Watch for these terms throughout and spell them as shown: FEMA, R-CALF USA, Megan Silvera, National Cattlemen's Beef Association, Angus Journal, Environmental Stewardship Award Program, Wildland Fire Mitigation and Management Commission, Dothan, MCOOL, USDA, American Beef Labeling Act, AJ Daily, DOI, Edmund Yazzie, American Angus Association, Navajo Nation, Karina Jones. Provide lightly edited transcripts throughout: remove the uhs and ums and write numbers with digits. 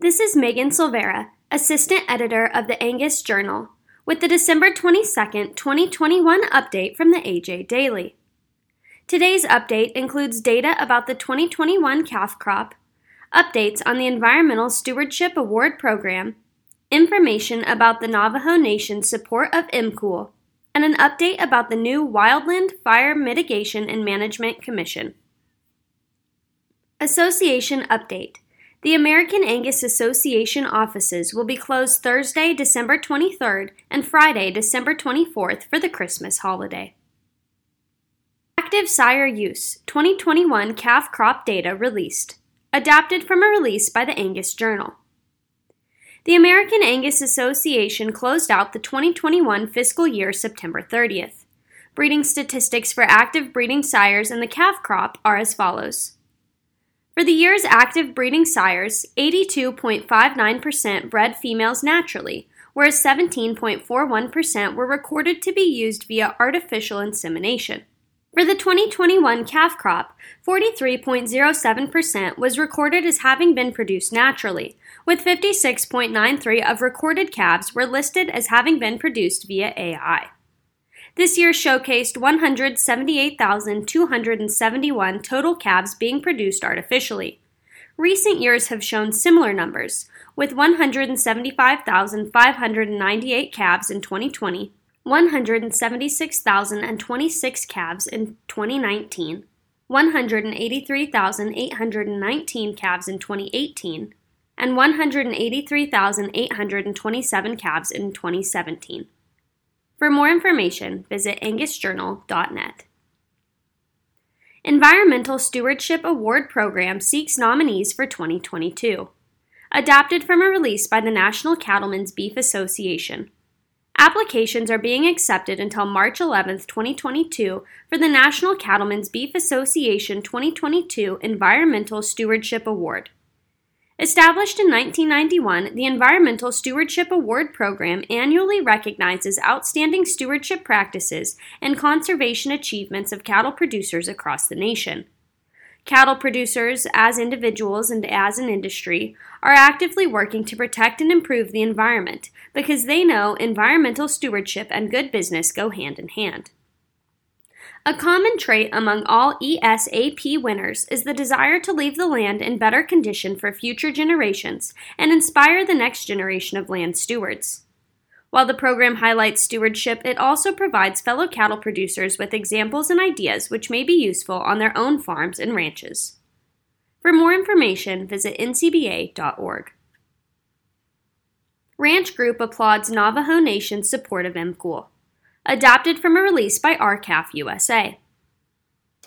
This is Megan Silvera, Assistant Editor of the Angus Journal, with the December 22, 2021 update from the AJ Daily. Today's update includes data about the 2021 calf crop, updates on the Environmental Stewardship Award Program, information about the Navajo Nation's support of MCOOL, and an update about the new Wildland Fire Mitigation and Management Commission. Association Update. The American Angus Association offices will be closed Thursday, December 23rd and Friday, December 24th for the Christmas holiday. Active Sire Use 2021 Calf Crop Data Released. Adapted from a release by the Angus Journal. The American Angus Association closed out the 2021 fiscal year September 30th. Breeding statistics for active breeding sires and the calf crop are as follows. For the year's active breeding sires, 82.59% bred females naturally, whereas 17.41% were recorded to be used via artificial insemination. For the 2021 calf crop, 43.07% was recorded as having been produced naturally, with 56.93% of recorded calves were listed as having been produced via AI. This year showcased 178,271 total calves being produced artificially. Recent years have shown similar numbers, with 175,598 calves in 2020, 176,026 calves in 2019, 183,819 calves in 2018, and 183,827 calves in 2017. For more information, visit angusjournal.net. Environmental Stewardship Award Program seeks nominees for 2022. Adapted from a release by the National Cattlemen's Beef Association. Applications are being accepted until March 11, 2022 for the National Cattlemen's Beef Association 2022 Environmental Stewardship Award. Established in 1991, the Environmental Stewardship Award Program annually recognizes outstanding stewardship practices and conservation achievements of cattle producers across the nation. Cattle producers, as individuals and as an industry, are actively working to protect and improve the environment because they know environmental stewardship and good business go hand in hand. A common trait among all ESAP winners is the desire to leave the land in better condition for future generations and inspire the next generation of land stewards. While the program highlights stewardship, it also provides fellow cattle producers with examples and ideas which may be useful on their own farms and ranches. For more information, visit ncba.org. Ranch Group applauds Navajo Nation's support of MCOOL. Adapted from a release by R-CALF USA.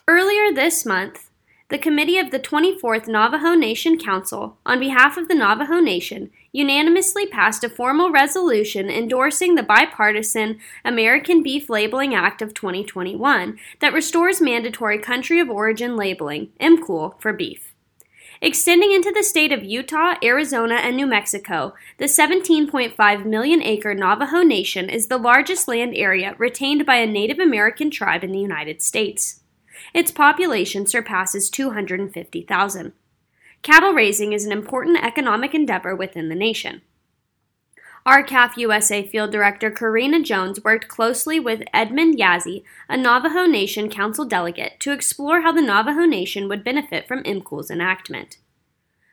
Earlier this month, the Committee of the 24th Navajo Nation Council, on behalf of the Navajo Nation, unanimously passed a formal resolution endorsing the bipartisan American Beef Labeling Act of 2021 that restores mandatory Country of Origin Labeling, MCOOL, for beef. Extending into the state of Utah, Arizona, and New Mexico, the 17.5 million acre Navajo Nation is the largest land area retained by a Native American tribe in the United States. Its population surpasses 250,000. Cattle raising is an important economic endeavor within the nation. R-CALF USA Field Director Karina Jones worked closely with Edmund Yazzie, a Navajo Nation Council delegate, to explore how the Navajo Nation would benefit from MCOOL's enactment.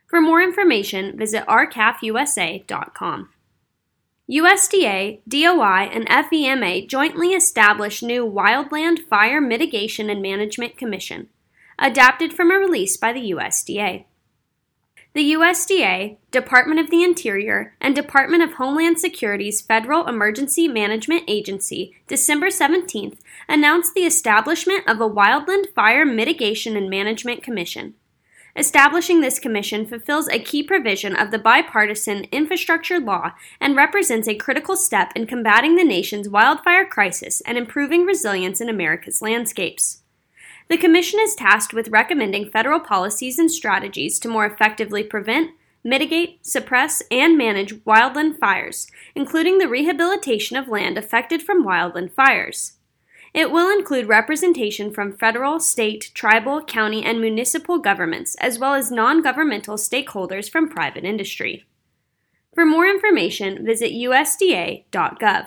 For more information, visit rcalfusa.com. USDA, DOI, and FEMA jointly established new Wildland Fire Mitigation and Management Commission, adapted from a release by the USDA. The USDA, Department of the Interior, and Department of Homeland Security's Federal Emergency Management Agency, December 17th, announced the establishment of a Wildland Fire Mitigation and Management Commission. Establishing this commission fulfills a key provision of the bipartisan infrastructure law and represents a critical step in combating the nation's wildfire crisis and improving resilience in America's landscapes. The Commission is tasked with recommending federal policies and strategies to more effectively prevent, mitigate, suppress, and manage wildland fires, including the rehabilitation of land affected from wildland fires. It will include representation from federal, state, tribal, county, and municipal governments, as well as non-governmental stakeholders from private industry. For more information, visit usda.gov.